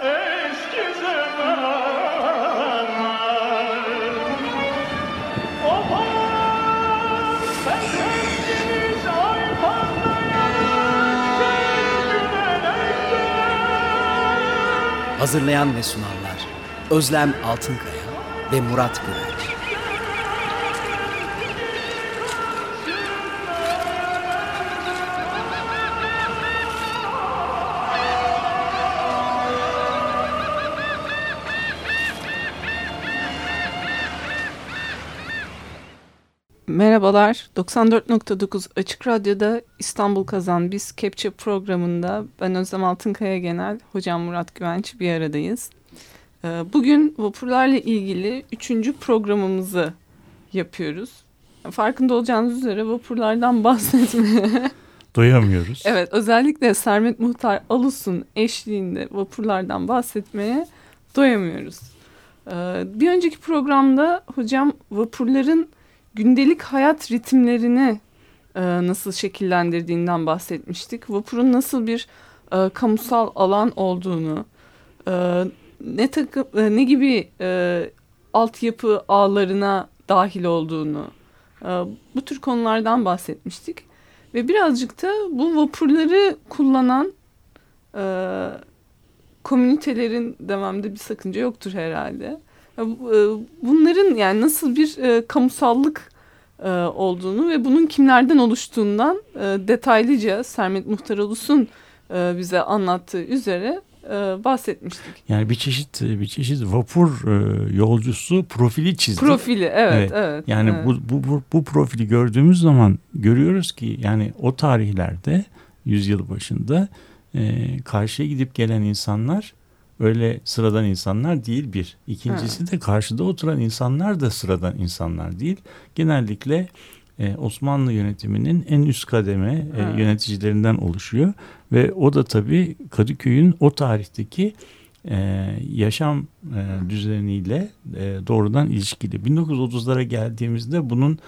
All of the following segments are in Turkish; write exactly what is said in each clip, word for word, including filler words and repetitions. Eski zamanlar. Oba, ben hepsiniz ay patlayanım, sevgülenekten. Hazırlayan ve sunanlar Özlem Altınkaya ve Murat Güvenç. Merhabalar, doksan dört nokta dokuz Açık Radyo'da İstanbul Kazan Biz Kepçe programında ben Özlem Altınkaya Genel, hocam Murat Güvenç bir aradayız. Bugün vapurlarla ilgili üçüncü programımızı yapıyoruz. Farkında olacağınız üzere vapurlardan bahsetmeye doyamıyoruz. Evet, özellikle Sermet Muhtar Alus'un eşliğinde vapurlardan bahsetmeye doyamıyoruz. Bir önceki programda hocam vapurların gündelik hayat ritimlerini e, nasıl şekillendirdiğinden bahsetmiştik. Vapurun nasıl bir e, kamusal alan olduğunu, e, ne takım, e, ne gibi e, altyapı ağlarına dahil olduğunu, e, bu tür konulardan bahsetmiştik. Ve birazcık da bu vapurları kullanan e, komünitelerin dememde bir sakınca yoktur herhalde. Bunların yani nasıl bir e, kamusallık e, olduğunu ve bunun kimlerden oluştuğundan e, detaylıca Sermet Muhtar Alus'un e, bize anlattığı üzere e, bahsetmiştik. Yani bir çeşit bir çeşit vapur e, yolcusu profili çizdik. Profili evet evet. evet yani evet. Bu, bu bu profili gördüğümüz zaman görüyoruz ki yani o tarihlerde yüzyıl başında e, karşıya gidip gelen insanlar öyle sıradan insanlar değil bir. İkincisi evet. de karşıda oturan insanlar da sıradan insanlar değil. Genellikle e, Osmanlı yönetiminin en üst kademe evet. e, yöneticilerinden oluşuyor. Ve o da tabii Kadıköy'ün o tarihteki e, yaşam e, düzeniyle e, doğrudan ilişkili. bin dokuz yüz otuzlara geldiğimizde bunun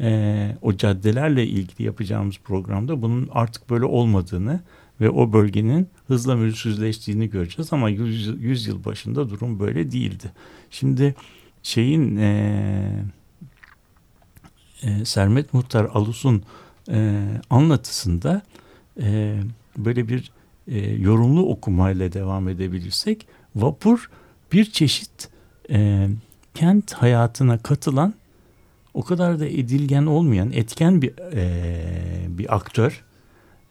e, o caddelerle ilgili yapacağımız programda bunun artık böyle olmadığını ve o bölgenin hızla mülksüzleştiğini göreceğiz ama yüz yıl başında durum böyle değildi. Şimdi şeyin e, e, Sermet Muhtar Alus'un e, anlatısında e, böyle bir e, yorumlu okumayla devam edebilirsek vapur bir çeşit e, kent hayatına katılan o kadar da edilgen olmayan etken bir e, bir aktör.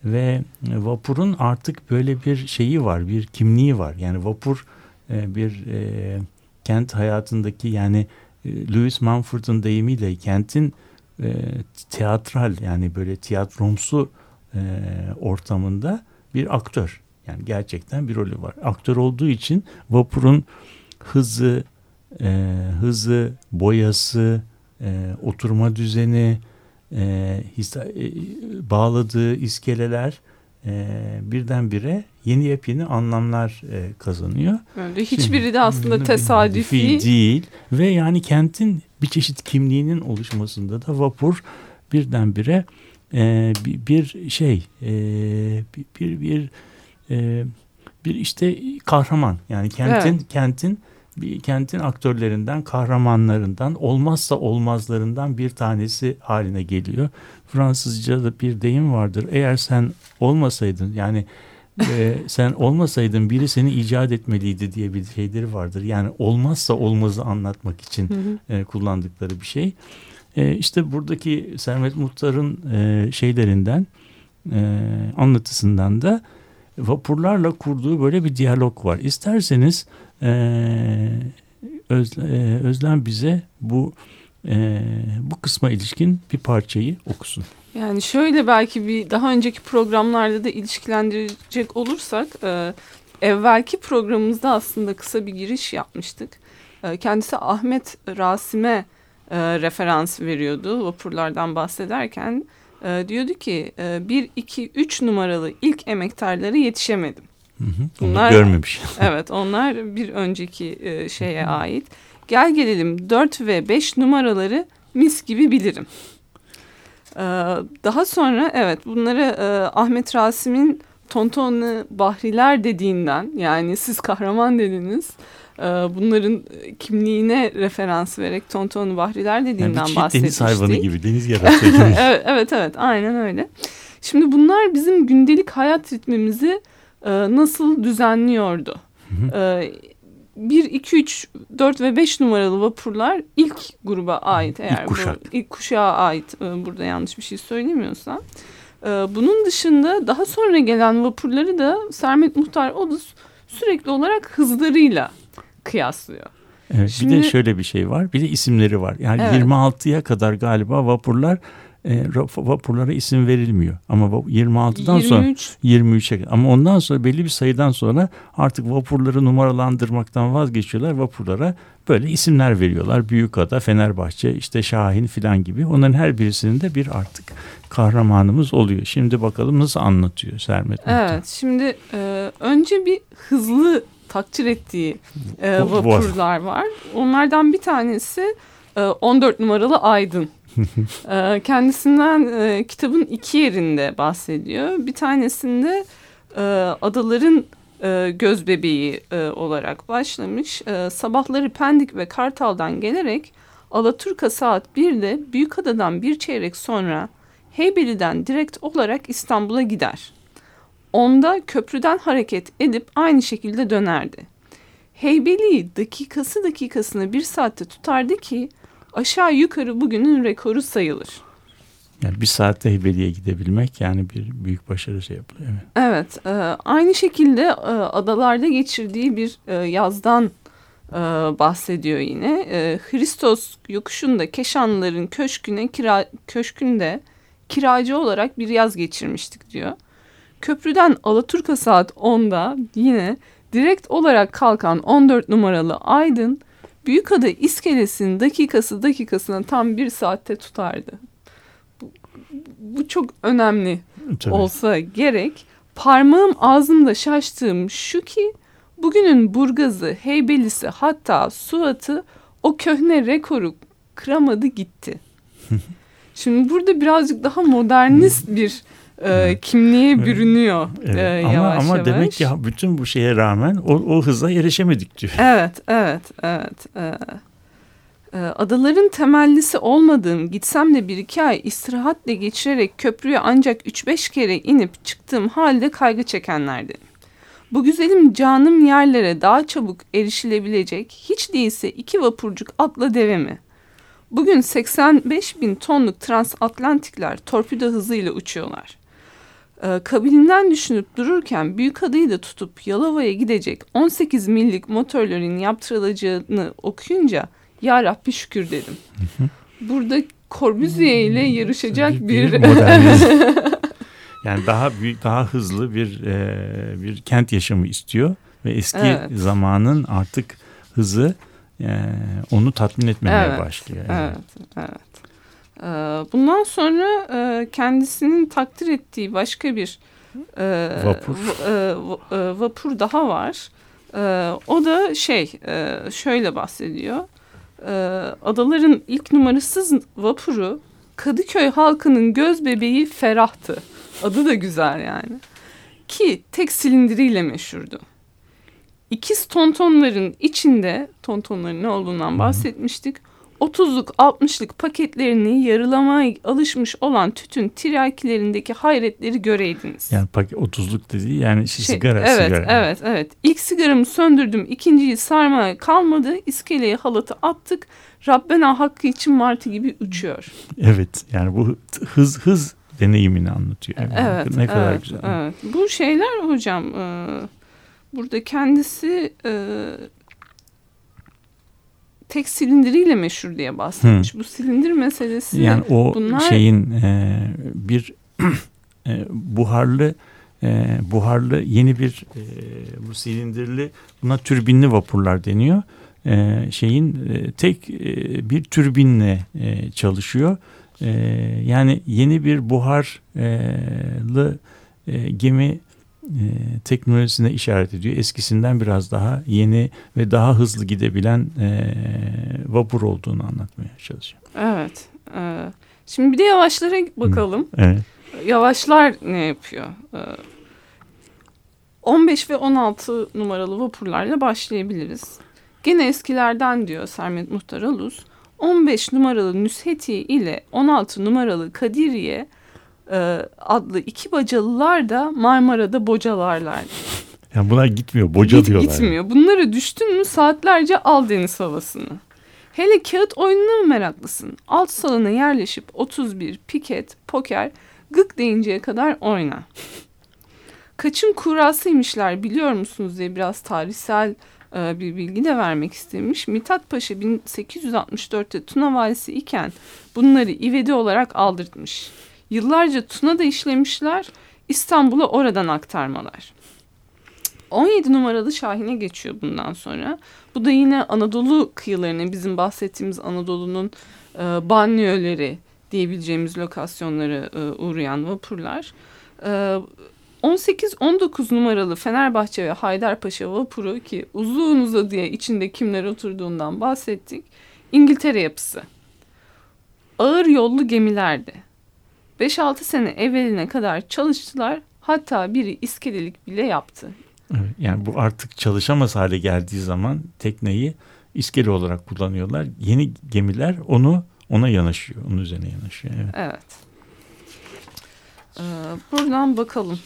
Ve vapurun artık böyle bir şeyi var, bir kimliği var. Yani vapur bir e, kent hayatındaki yani Lewis Mumford'un deyimiyle kentin e, tiyatral yani böyle tiyatromsu e, ortamında bir aktör. Yani gerçekten bir rolü var. Aktör olduğu için vapurun hızı, e, hızı, boyası, e, oturma düzeni, E, his- e, bağladığı iskeleler e, birdenbire yeni yepyeni anlamlar e, kazanıyor. Öyle, hiçbiri Şimdi, de aslında tesadüfi değil ve yani kentin bir çeşit kimliğinin oluşmasında da vapur birdenbire e, bir, bir şey e, bir bir bir, e, bir işte kahraman yani kentin evet. kentin bir kentin aktörlerinden, kahramanlarından, olmazsa olmazlarından bir tanesi haline geliyor. Fransızca'da bir deyim vardır. Eğer sen olmasaydın yani e, sen olmasaydın biri seni icat etmeliydi diye bir şeyleri vardır. Yani olmazsa olmazı anlatmak için e, kullandıkları bir şey. E, işte buradaki Sermet Muhtar'ın e, şeylerinden, e, anlatısından da vapurlarla kurduğu böyle bir diyalog var. İsterseniz Ee, Özlem, Özlem bize bu e, bu kısma ilişkin bir parçayı okusun. Yani şöyle belki bir daha önceki programlarda da ilişkilendirecek olursak e, evvelki programımızda aslında kısa bir giriş yapmıştık. Kendisi Ahmet Rasim'e e, referans veriyordu vapurlardan bahsederken. E, diyordu ki e, bir, iki, üç numaralı ilk emektarlara yetişemedim. Hı hı, bunlar görmemiş. Evet, onlar bir önceki e, şeye ait. Gel gelelim dört ve beş numaraları mis gibi bilirim. E, daha sonra evet bunları e, Ahmet Rasim'in tontonlu bahriler dediğinden, yani siz kahraman dediniz, bunların kimliğine referans vererek tontonlu bahriler dediğinden yani bahsetmiştik. Deniz hayvanı gibi, deniz yaratığı gibi. evet, evet evet aynen öyle. Şimdi bunlar bizim gündelik hayat ritmimizi nasıl düzenliyordu? bir, iki, üç, dört ve beş numaralı vapurlar ilk gruba ait, eğer ilk, bu, ilk kuşağa ait, burada yanlış bir şey söylemiyorsam. Bunun dışında daha sonra gelen vapurları da Sermet Muhtar Alus sürekli olarak hızlarıyla kıyaslıyor. Evet, şimdi, bir de şöyle bir şey var, bir de isimleri var. Yani evet. yirmi altıya kadar galiba vapurlar e, vapurlara isim verilmiyor. Ama yirmi altıdan yirmi üç. sonra yirmi üçe kadar. Ama ondan sonra belli bir sayıdan sonra artık vapurları numaralandırmaktan vazgeçiyorlar. Vapurlara böyle isimler veriyorlar. Büyükada, Fenerbahçe, işte Şahin filan gibi. Onların her birisinin de bir artık kahramanımız oluyor. Şimdi bakalım nasıl anlatıyor Sermet Muhtar. Evet, şimdi e, önce bir hızlı takdir ettiği e, vapurlar var. Onlardan bir tanesi e, on dört numaralı Aydın. e, kendisinden e, kitabın iki yerinde bahsediyor. Bir tanesinde e, adaların e, göz bebeği e, olarak başlamış. E, sabahları Pendik ve Kartal'dan gelerek Alaturka saat birde Büyükada'dan bir çeyrek sonra Heybeli'den direkt olarak İstanbul'a gider. Onda köprüden hareket edip aynı şekilde dönerdi. Heybeli'yi dakikası dakikasına bir saatte tutardı ki aşağı yukarı bugünün rekoru sayılır. Yani bir saatte Heybeli'ye gidebilmek yani bir büyük başarı şey yapılıyor. Evet, e, aynı şekilde e, adalarda geçirdiği bir e, yazdan e, bahsediyor yine. E, Hristos yokuşunda Keşanlıların köşküne kira, köşkünde kiracı olarak bir yaz geçirmiştik diyor. Köprüden Alaturka saat onda yine direkt olarak kalkan on dört numaralı Aydın Büyükada iskelesinin dakikası dakikasına tam bir saatte tutardı. Bu, bu çok önemli Tabii. olsa gerek. Parmağım ağzımda şaştığım şu ki bugünün Burgaz'ı, Heybeli'si, hatta Suat'ı o köhne rekoru kıramadı gitti. Şimdi burada birazcık daha modernist bir E, kimliğe bürünüyor evet. e, yavaş ama, ama yavaş. Ama demek ki bütün bu şeye rağmen o, o hıza erişemedik diyor. Evet, evet, evet. E, e, adaların temellisi olmadığım, gitsem de bir iki ay istirahatle geçirerek köprüye ancak üç beş kere inip çıktığım halde kaygı çekenlerdi. Bu güzelim canım yerlere daha çabuk erişilebilecek hiç değilse iki vapurcuk atla deve mi? Bugün seksen beş bin tonluk transatlantikler torpido hızıyla uçuyorlar. Kabilinden düşünüp dururken Büyükada'yı da tutup Yalova'ya gidecek on sekiz millik motorların yaptırılacağını okuyunca ya Rabbi şükür dedim. Burada Korbüzye ile yarışacak bir... yani daha büyük, daha hızlı bir bir kent yaşamı istiyor ve eski evet. zamanın artık hızı yani onu tatmin etmeye evet, başlıyor. Evet, evet. evet. Bundan sonra kendisinin takdir ettiği başka bir vapur, vapur daha var. O da şey, şöyle bahsediyor. Adaların ilk numarasız vapuru Kadıköy halkının göz bebeği Ferah'tı. Adı da güzel yani. Ki tek silindiriyle meşhurdu. İkiz tontonların içinde, tontonların ne olduğundan bahsetmiştik, otuzluk altmışlık paketlerini yarılamaya alışmış olan tütün tiryakilerindeki hayretleri göreydiniz. Yani paket otuzluk dediği yani şey, sigara evet, sigara. Evet evet. İlk sigaramı söndürdüm, ikinciyi sarmaya kalmadı, iskeleye halatı attık, Rabbena hakkı için martı gibi uçuyor. Evet yani bu hız hız deneyimini anlatıyor. Evet, evet ne kadar evet, güzel. Evet. Bu şeyler hocam... E- Burada kendisi e, tek silindiriyle meşhur diye bahsetmiş. Hı. Bu silindir meselesi. Yani o bunlar... şeyin e, bir e, buharlı e, buharlı yeni bir e, bu silindirli, buna türbinli vapurlar deniyor. E, şeyin e, tek e, bir türbinle e, çalışıyor. E, yani yeni bir buharlı e, gemi E, teknolojisine işaret ediyor. Eskisinden biraz daha yeni ve daha hızlı gidebilen e, vapur olduğunu anlatmaya çalışıyor. Evet. E, şimdi bir de yavaşlara bakalım. Evet. Yavaşlar ne yapıyor? E, on beş ve on altı numaralı vapurlarla başlayabiliriz. Gene eskilerden diyor Sermet Muhtar Alus. on beş numaralı Nüsheti ile on altı numaralı Kadiriye adlı iki bacalılar da Marmara'da bocalarlar. Yani bunlar gitmiyor, boca Git, diyorlar. Gitmiyor. Bunları düştün mü saatlerce al deniz havasını. Hele kağıt oyununa mı meraklısın? Alt salona yerleşip otuz bir, piket, poker, gık deyinceye kadar oyna. Kaçın kurasıymışlar biliyor musunuz diye biraz tarihsel bir bilgi de vermek istemiş. Mithat Paşa bin sekiz yüz altmış dörtte Tuna valisi iken bunları ivedi olarak aldırtmış. Yıllarca Tuna'da işlemişler, İstanbul'a oradan aktarmalar. on yedi numaralı Şahin'e geçiyor bundan sonra. Bu da yine Anadolu kıyılarının, bizim bahsettiğimiz Anadolu'nun e, banliyöleri diyebileceğimiz lokasyonlara e, uğrayan vapurlar. E, on sekiz on dokuz numaralı Fenerbahçe ve Haydarpaşa vapuru ki uzun uzadıya içinde kimler oturduğundan bahsettik. İngiltere yapısı. Ağır yollu gemilerdi. beş altı sene evveline kadar çalıştılar. Hatta biri iskelelik bile yaptı. Evet, yani bu artık çalışamaz hale geldiği zaman tekneyi iskele olarak kullanıyorlar. Yeni gemiler onu ona yanaşıyor. Onun üzerine yanaşıyor. Evet. Evet. Ee, buradan bakalım.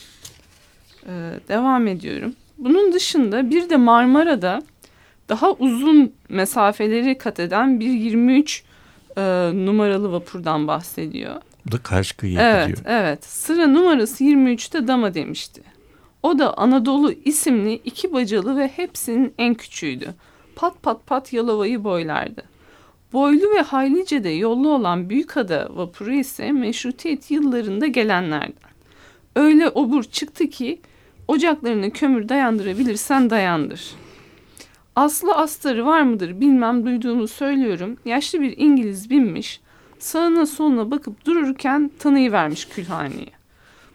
Ee, devam ediyorum. Bunun dışında bir de Marmara'da daha uzun mesafeleri kat eden bir yirmi üç e, numaralı vapurdan bahsediyor. Bu da karşı kıyıya evet, gidiyor. Evet. Sıra numarası yirmi üçte dama demişti. O da Anadolu isimli iki bacalı ve hepsinin en küçüğüydü. Pat pat pat Yalova'yı boylardı. Boylu ve Haylice'de yollu olan Büyükada vapuru ise meşrutiyet yıllarında gelenlerden. Öyle obur çıktı ki ocaklarına kömür dayandırabilirsen dayandır. Aslı astarı var mıdır bilmem, duyduğumu söylüyorum. Yaşlı bir İngiliz binmiş. Sağına soluna bakıp dururken tanıyıvermiş külhaneyi.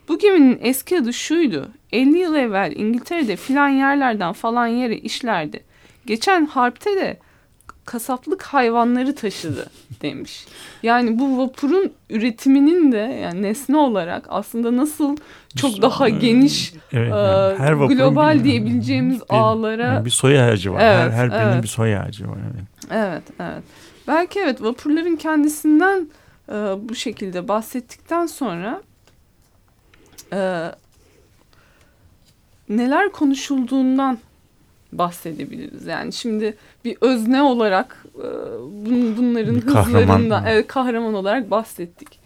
Bu geminin eski adı şuydu. elli yıl evvel İngiltere'de filan yerlerden falan yere işlerdi. Geçen harpte de kasaplık hayvanları taşıdı demiş. Yani bu vapurun üretiminin de yani nesne olarak aslında nasıl çok daha geniş, evet, yani her global diyebileceğimiz bir, ağlara. Yani bir soy ağacı var. Evet, her her evet. birinin bir soy ağacı var. Evet, evet. evet. Belki evet vapurların kendisinden e, bu şekilde bahsettikten sonra e, neler konuşulduğundan bahsedebiliriz. Yani şimdi bir özne olarak e, bun, bunların bir hızlarından, evet, kahraman olarak bahsettik.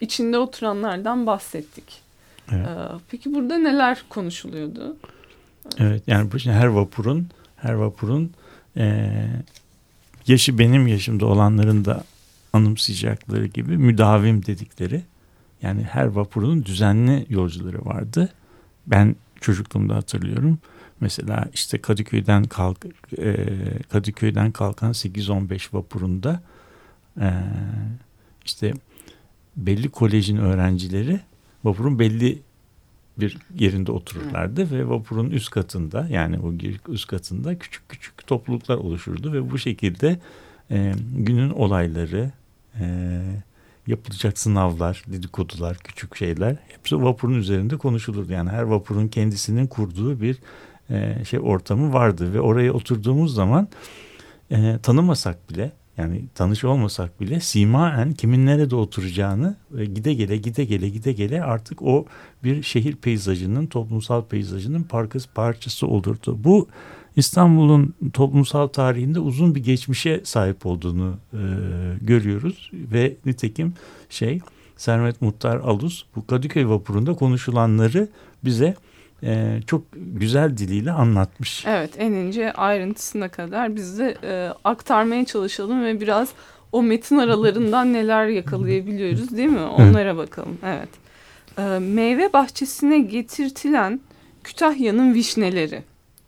İçinde oturanlardan bahsettik. Evet. E, peki burada neler konuşuluyordu? Evet, yani bu her vapurun her vapurun e, yaşı benim yaşımda olanların da anımsayacakları gibi müdavim dedikleri, yani her vapurun düzenli yolcuları vardı. Ben çocukluğumda hatırlıyorum. Mesela işte Kadıköy'den kalk Kadıköy'den kalkan sekiz on beş vapurunda işte belli kolejin öğrencileri vapurun belli bir yerinde otururlardı ve vapurun üst katında, yani o üst katında küçük küçük topluluklar oluşurdu ve bu şekilde e, günün olayları, e, yapılacak sınavlar, dedikodular, küçük şeyler hepsi vapurun üzerinde konuşulurdu. Yani her vapurun kendisinin kurduğu bir e, şey ortamı vardı ve oraya oturduğumuz zaman e, tanımasak bile, yani tanış olmasak bile simaen kimin nerede oturacağını gide gele gide gele gide gele artık o bir şehir peyzajının, toplumsal peyzajının parçası, parçası olurdu. Bu İstanbul'un toplumsal tarihinde uzun bir geçmişe sahip olduğunu e, görüyoruz ve nitekim şey Sermet Muhtar Alus bu Kadıköy vapurunda konuşulanları bize Ee, çok güzel diliyle anlatmış. Evet, en ince ayrıntısına kadar biz de e, aktarmaya çalışalım ve biraz o metin aralarından neler yakalayabiliyoruz, değil mi? Onlara bakalım. Evet. e, meyve bahçesine getirtilen Kütahya'nın vişneleri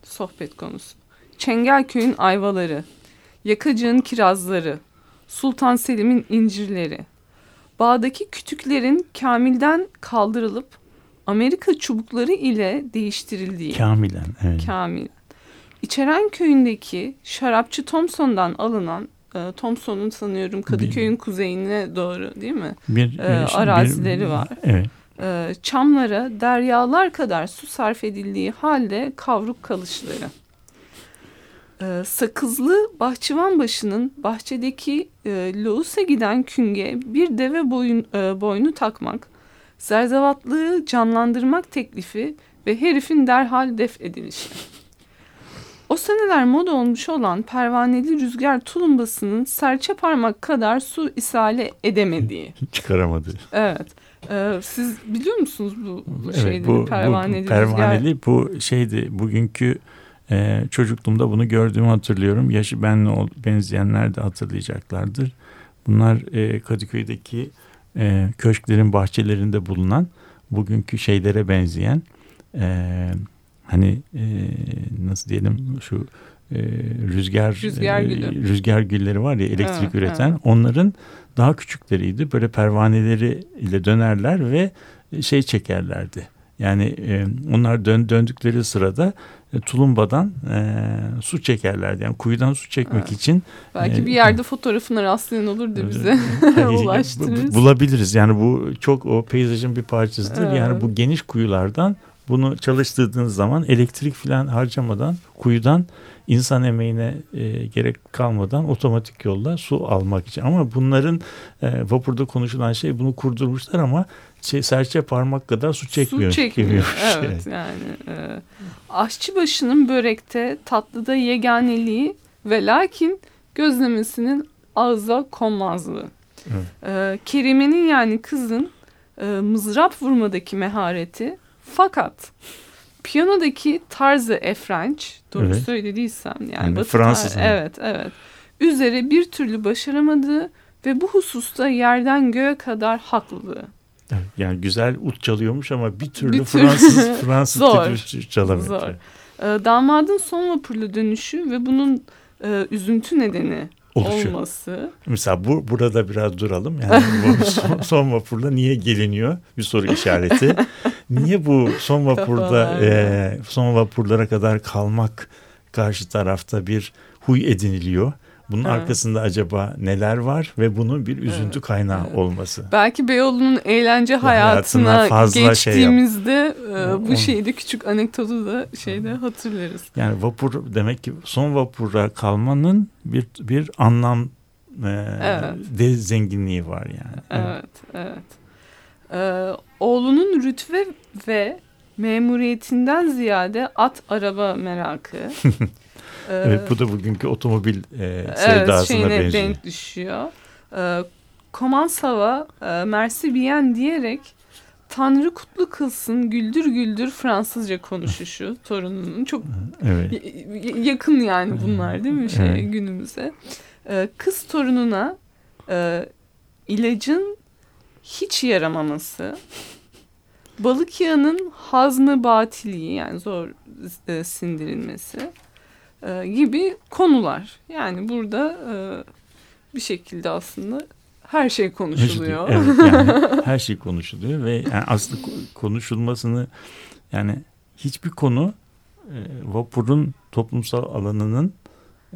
sohbet konusu. Çengelköy'ün ayvaları, Yakacık'ın kirazları, Sultan Selim'in incirleri, bağdaki kütüklerin Kamil'den kaldırılıp Amerika çubukları ile değiştirildiği. Kamil'den, evet. Kamil. İçeren köyündeki şarapçı Thompson'dan alınan, e, Thompson'un sanıyorum Kadıköy'ün bir, kuzeyine doğru değil mi? Bir, e, arazileri bir, var. Evet. E, çamlara deryalar kadar su sarf edildiği halde kavruk kalışları. E, sakızlı bahçıvanbaşının bahçedeki e, loğusa giden künge bir deve boyun, e, boynu takmak, zerzavatlığı canlandırmak teklifi ve herifin derhal def edilişi. O seneler moda olmuş olan pervaneli rüzgar tulumbasının serçe parmak kadar su isale edemediği. Çıkaramadı. Evet. Ee, siz biliyor musunuz bu şeyleri? Evet, bu, pervaneli, bu, pervaneli rüzgar. Bu şeydi, bugünkü e, çocukluğumda bunu gördüğümü hatırlıyorum. Yaşı benle benzeyenler de hatırlayacaklardır. Bunlar e, Kadıköy'deki e, köşklerin bahçelerinde bulunan bugünkü şeylere benzeyen... E, Hani e, nasıl diyelim şu e, rüzgar rüzgar, e, rüzgar gülleri var ya, elektrik evet, üreten evet. Onların daha küçükleriydi. Böyle pervaneleri ile dönerler ve şey çekerlerdi. Yani e, onlar dön, döndükleri sırada e, tulumbadan e, su çekerlerdi. Yani kuyudan su çekmek evet. için. Belki e, bir yerde e, fotoğrafına rastlayan olur da bize ulaştırırız. Bulabiliriz. Yani bu çok o peyzajın bir parçasıdır. Evet. Yani bu geniş kuyulardan bunu çalıştırdığınız zaman elektrik falan harcamadan kuyudan insan emeğine e, gerek kalmadan otomatik yolla su almak için. Ama bunların e, vapurda konuşulan şey bunu kurdurmuşlar ama şey, serçe parmak kadar su çekmiyor. Su çekmiyor. Evet şey. yani. E, aşçıbaşının börekte tatlıda yeganeliği ve lakin gözlemesinin ağza konmazlığı. E, Kerime'nin yani kızın e, mızrap vurmadaki mehareti. Fakat piyanodaki tarzı efrenç, doğru evet. söylediysem yani, yani Batı Fransız tar- evet evet üzere bir türlü başaramadığı ve bu hususta yerden göğe kadar haklılığı. Evet, yani güzel ut çalıyormuş ama bir türlü, bir türlü Fransız Fransız gibi çalamıyor. Ee, damadın son vapurlu dönüşü ve bunun e, üzüntü nedeni oluşu. Olması. Mesela bu burada biraz duralım. Yani bu son, son vapurla niye geliniyor? Bir soru işareti. Niye bu son vapurda e, son vapurlara kadar kalmak karşı tarafta bir huy ediniliyor? Bunun evet. arkasında acaba neler var ve bunun bir üzüntü evet. kaynağı evet. olması? Belki Beyoğlu'nun eğlence hayatına, hayatına fazla geçtiğimizde şey e, bu şeyde küçük anekdotu da şeyde hatırlarız. Yani vapur demek ki son vapura kalmanın bir bir anlam e, evet. de zenginliği var yani. Evet, evet. evet. Ee, oğlunun rütbe ve memuriyetinden ziyade at araba merakı. ee, evet, bu da bugünkü otomobil e, sevdasına evet, benziyor. Evet, denk düşüyor. Ee, Komansava e, merci bien diyerek Tanrı kutlu kılsın güldür güldür Fransızca konuşuşu torununun. Çok evet. y- yakın yani bunlar değil mi şey evet. günümüze. Ee, kız torununa e, ilacın hiç yaramaması, balık yağının hazmı batiliği yani zor e, sindirilmesi e, gibi konular. Yani burada e, bir şekilde aslında her şey konuşuluyor. Evet, yani her şey konuşuluyor ve yani aslında konuşulmasını yani hiçbir konu e, vapurun toplumsal alanının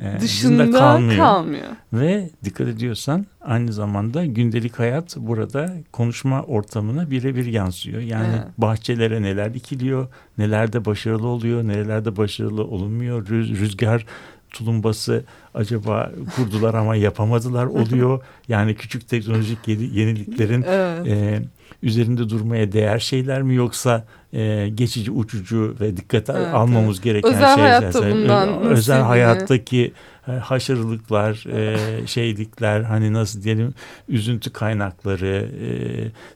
E, dışında kalmıyor. kalmıyor ve dikkat ediyorsan aynı zamanda gündelik hayat burada konuşma ortamına birebir yansıyor. Yani evet. bahçelere neler dikiliyor, nelerde başarılı oluyor, nelerde başarılı olunmuyor. Rüz- rüzgar tulumbası acaba kurdular ama yapamadılar oluyor. Yani küçük teknolojik yeniliklerin evet. e, üzerinde durmaya değer şeyler mi yoksa e, geçici uçucu ve dikkate evet, almamız evet. gereken özel şeyler. Hayatta yani, bundan ö- özel hayattaki e, haşırlıklar, e, şeylikler, hani nasıl diyelim üzüntü kaynakları, e,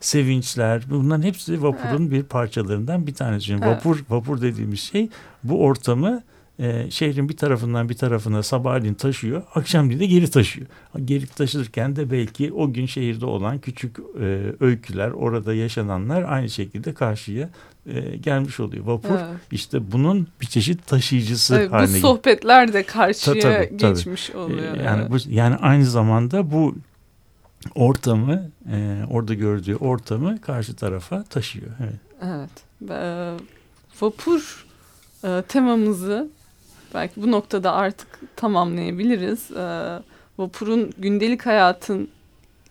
sevinçler, bunların hepsi vapurun evet. bir parçalarından bir tanesi. Şimdi evet. Vapur, vapur dediğimiz şey bu ortamı e, şehrin bir tarafından bir tarafına sabahleyin taşıyor, akşamleyin de geri taşıyor. Geri taşırken de belki o gün şehirde olan küçük e, öyküler, orada yaşananlar aynı şekilde karşıya e, gelmiş oluyor. Vapur evet. işte bunun bir çeşit taşıyıcısı evet, haline geliyor. Bu sohbetler de karşıya Ta, tabii, tabii. geçmiş oluyor. E, yani, evet. bu, yani aynı zamanda bu ortamı, e, orada gördüğü ortamı karşı tarafa taşıyor. Evet. Evet. Ee, vapur e, temamızı belki bu noktada artık tamamlayabiliriz. Ee, vapurun gündelik hayatın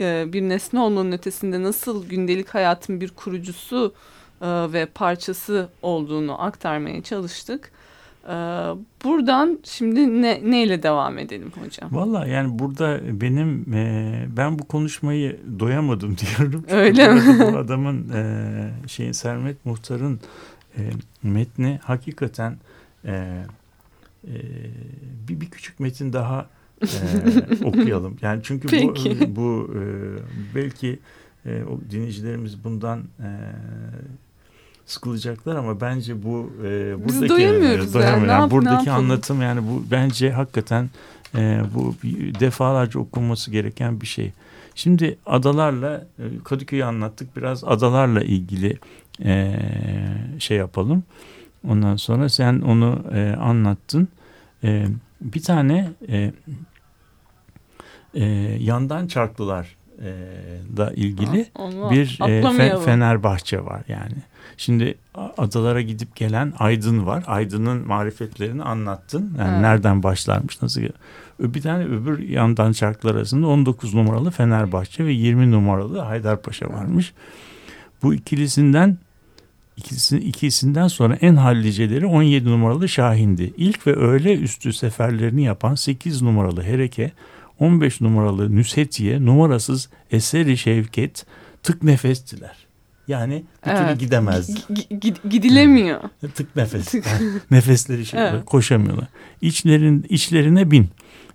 e, bir nesne olmanın ötesinde nasıl gündelik hayatın bir kurucusu e, ve parçası olduğunu aktarmaya çalıştık. Ee, buradan şimdi ne, neyle devam edelim hocam? Vallahi yani burada benim e, ben bu konuşmayı doyamadım diyorum. Öyle mi? Bu adamın e, şeyin Sermet Muhtar'ın e, metni hakikaten e, e, bir, bir küçük metin daha e, okuyalım. Yani çünkü Peki. bu, bu e, belki e, o dinleyicilerimiz bundan e, sıkılacaklar ama bence bu e, buradaki doyamıyoruz yani, yani. yani. Yap, buradaki anlatım yani bu bence hakikaten e, bu defalarca okunması gereken bir şey. Şimdi adalarla Kadıköy'ü anlattık, biraz adalarla ilgili e, şey yapalım. Ondan sonra sen onu e, anlattın. E, bir tane e, e, yandan çarklılar da ilgili ha, bir e, Fenerbahçe var yani. Şimdi adalara gidip gelen Aydın var. Aydın'ın marifetlerini anlattın. Yani evet. Nereden başlarmış, nasıl? Bir tane öbür yandan çarklar arasında on dokuz numaralı Fenerbahçe ve yirmi numaralı Haydarpaşa varmış. Bu ikilisinden ikisinin ikisinden sonra en halliceleri on yedi numaralı Şahin'di. İlk ve öğle üstü seferlerini yapan sekiz numaralı Hereke, on beş numaralı Nüsetiye, numarasız Eseri Şevket tık nefestiler. Yani bir evet. türlü gidemezdi. G- gidilemiyor. Yani, tık nefes. Tık. Nefesleri şey evet. koşamıyorlar. İçlerin, içlerine bin.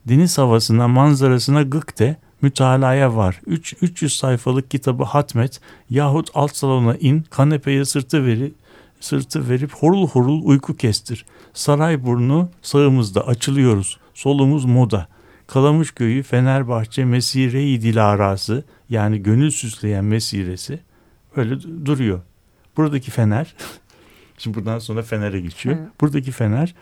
Deniz havasına, manzarasına gık de, mütalaya var. Üç, üç yüz sayfalık kitabı hatmet yahut alt salona in, kanepeye sırtı veri, sırtı verip horul horul uyku kestir. Sarayburnu sağımızda, açılıyoruz. Solumuz moda. Kalamışköy'ü Fenerbahçe Mesire-i Dilarası, yani gönül süsleyen mesiresi öyle d- duruyor. Buradaki Fener, şimdi buradan sonra Fener'e geçiyor. Evet. Buradaki Fener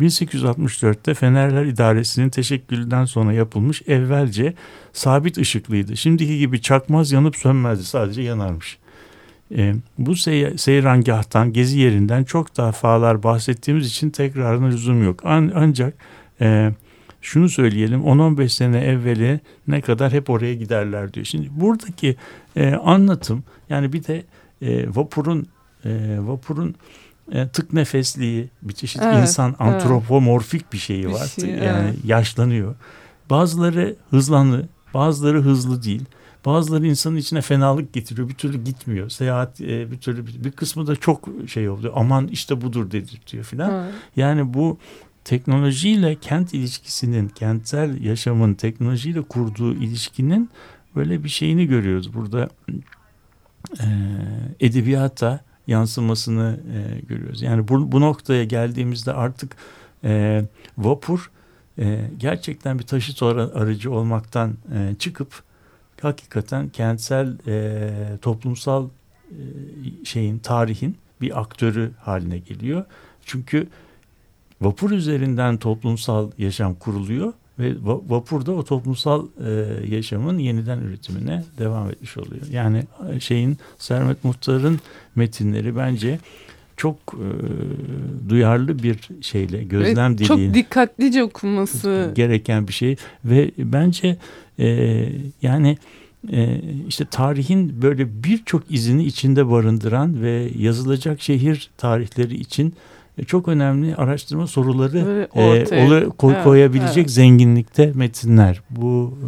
bin sekiz yüz altmış dörtte Fenerler İdaresi'nin teşekkülünden sonra yapılmış, evvelce sabit ışıklıydı. Şimdiki gibi çakmaz, yanıp sönmezdi, sadece yanarmış. E, bu sey- seyrangahtan, gezi yerinden çok defalar bahsettiğimiz için tekrarına lüzum yok. An- ancak... E, şunu söyleyelim, on on beş sene evveli ne kadar hep oraya giderler diyor. Şimdi buradaki e, anlatım yani bir de e, vapurun e, vapurun e, tık nefesliği, bir çeşit evet, insan evet. antropomorfik bir şeyi bir var. Şey, yani evet. yaşlanıyor. Bazıları hızlanlı, bazıları hızlı değil. Bazıları insanın içine fenalık getiriyor. Bir türlü gitmiyor. Seyahat e, bir türlü bir, bir kısmı da çok şey oluyor. Aman işte budur dedirtiyor filan. Evet. Yani bu teknolojiyle kent ilişkisinin, kentsel yaşamın teknolojiyle kurduğu ilişkinin böyle bir şeyini görüyoruz. Burada e, edebiyata yansımasını e, görüyoruz. Yani bu, bu noktaya geldiğimizde artık e, vapur e, gerçekten bir taşıt aracı olmaktan e, çıkıp hakikaten kentsel, e, toplumsal e, şeyin, tarihin bir aktörü haline geliyor. Çünkü vapur üzerinden toplumsal yaşam kuruluyor ve vapur da o toplumsal e, yaşamın yeniden üretimine devam etmiş oluyor. Yani şeyin, Sermet Muhtar'ın metinleri bence çok e, duyarlı bir şeyle, gözlem diliyle. Çok dikkatlice okunması gereken bir şey ve bence e, yani e, işte tarihin böyle birçok izini içinde barındıran ve yazılacak şehir tarihleri için çok önemli araştırma soruları e, ola, koy, koyabilecek evet, evet. zenginlikte metinler. Bu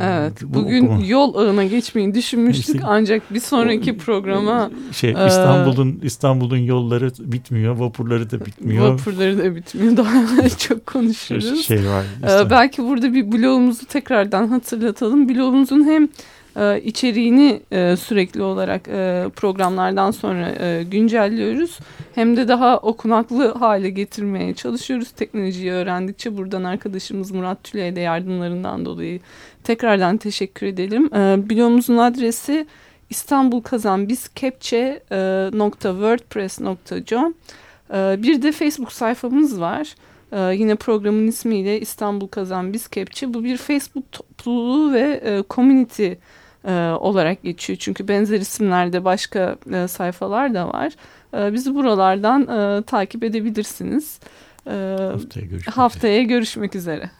e, Evet. Bu bugün okuma. Yol ağına geçmeyi düşünmüştük işte, ancak bir sonraki o, programa şey e, İstanbul'un İstanbul'un yolları bitmiyor, vapurları da bitmiyor. Vapurları da bitmiyor. Daha çok konuşuruz. Şey var. E, belki burada bir blogumuzu tekrardan hatırlatalım. Blogumuzun hem e, içeriğini e, sürekli olarak e, programlardan sonra e, güncelliyoruz. Hem de daha okunaklı hale getirmeye çalışıyoruz. Teknolojiyi öğrendikçe buradan arkadaşımız Murat Tülay'a da yardımlarından dolayı tekrardan teşekkür edelim. E, blogumuzun adresi İstanbul Kazan Biz Kepçe nokta wordpress nokta com. Bir de Facebook sayfamız var. Ee, yine programın ismiyle İstanbul Kazan Biz Kepçe. Bu bir Facebook topluluğu ve e, community e, olarak geçiyor. Çünkü benzer isimlerde başka e, sayfalar da var. E, bizi buralardan e, takip edebilirsiniz. E, haftaya görüşmek, haftaya görüşmek üzere.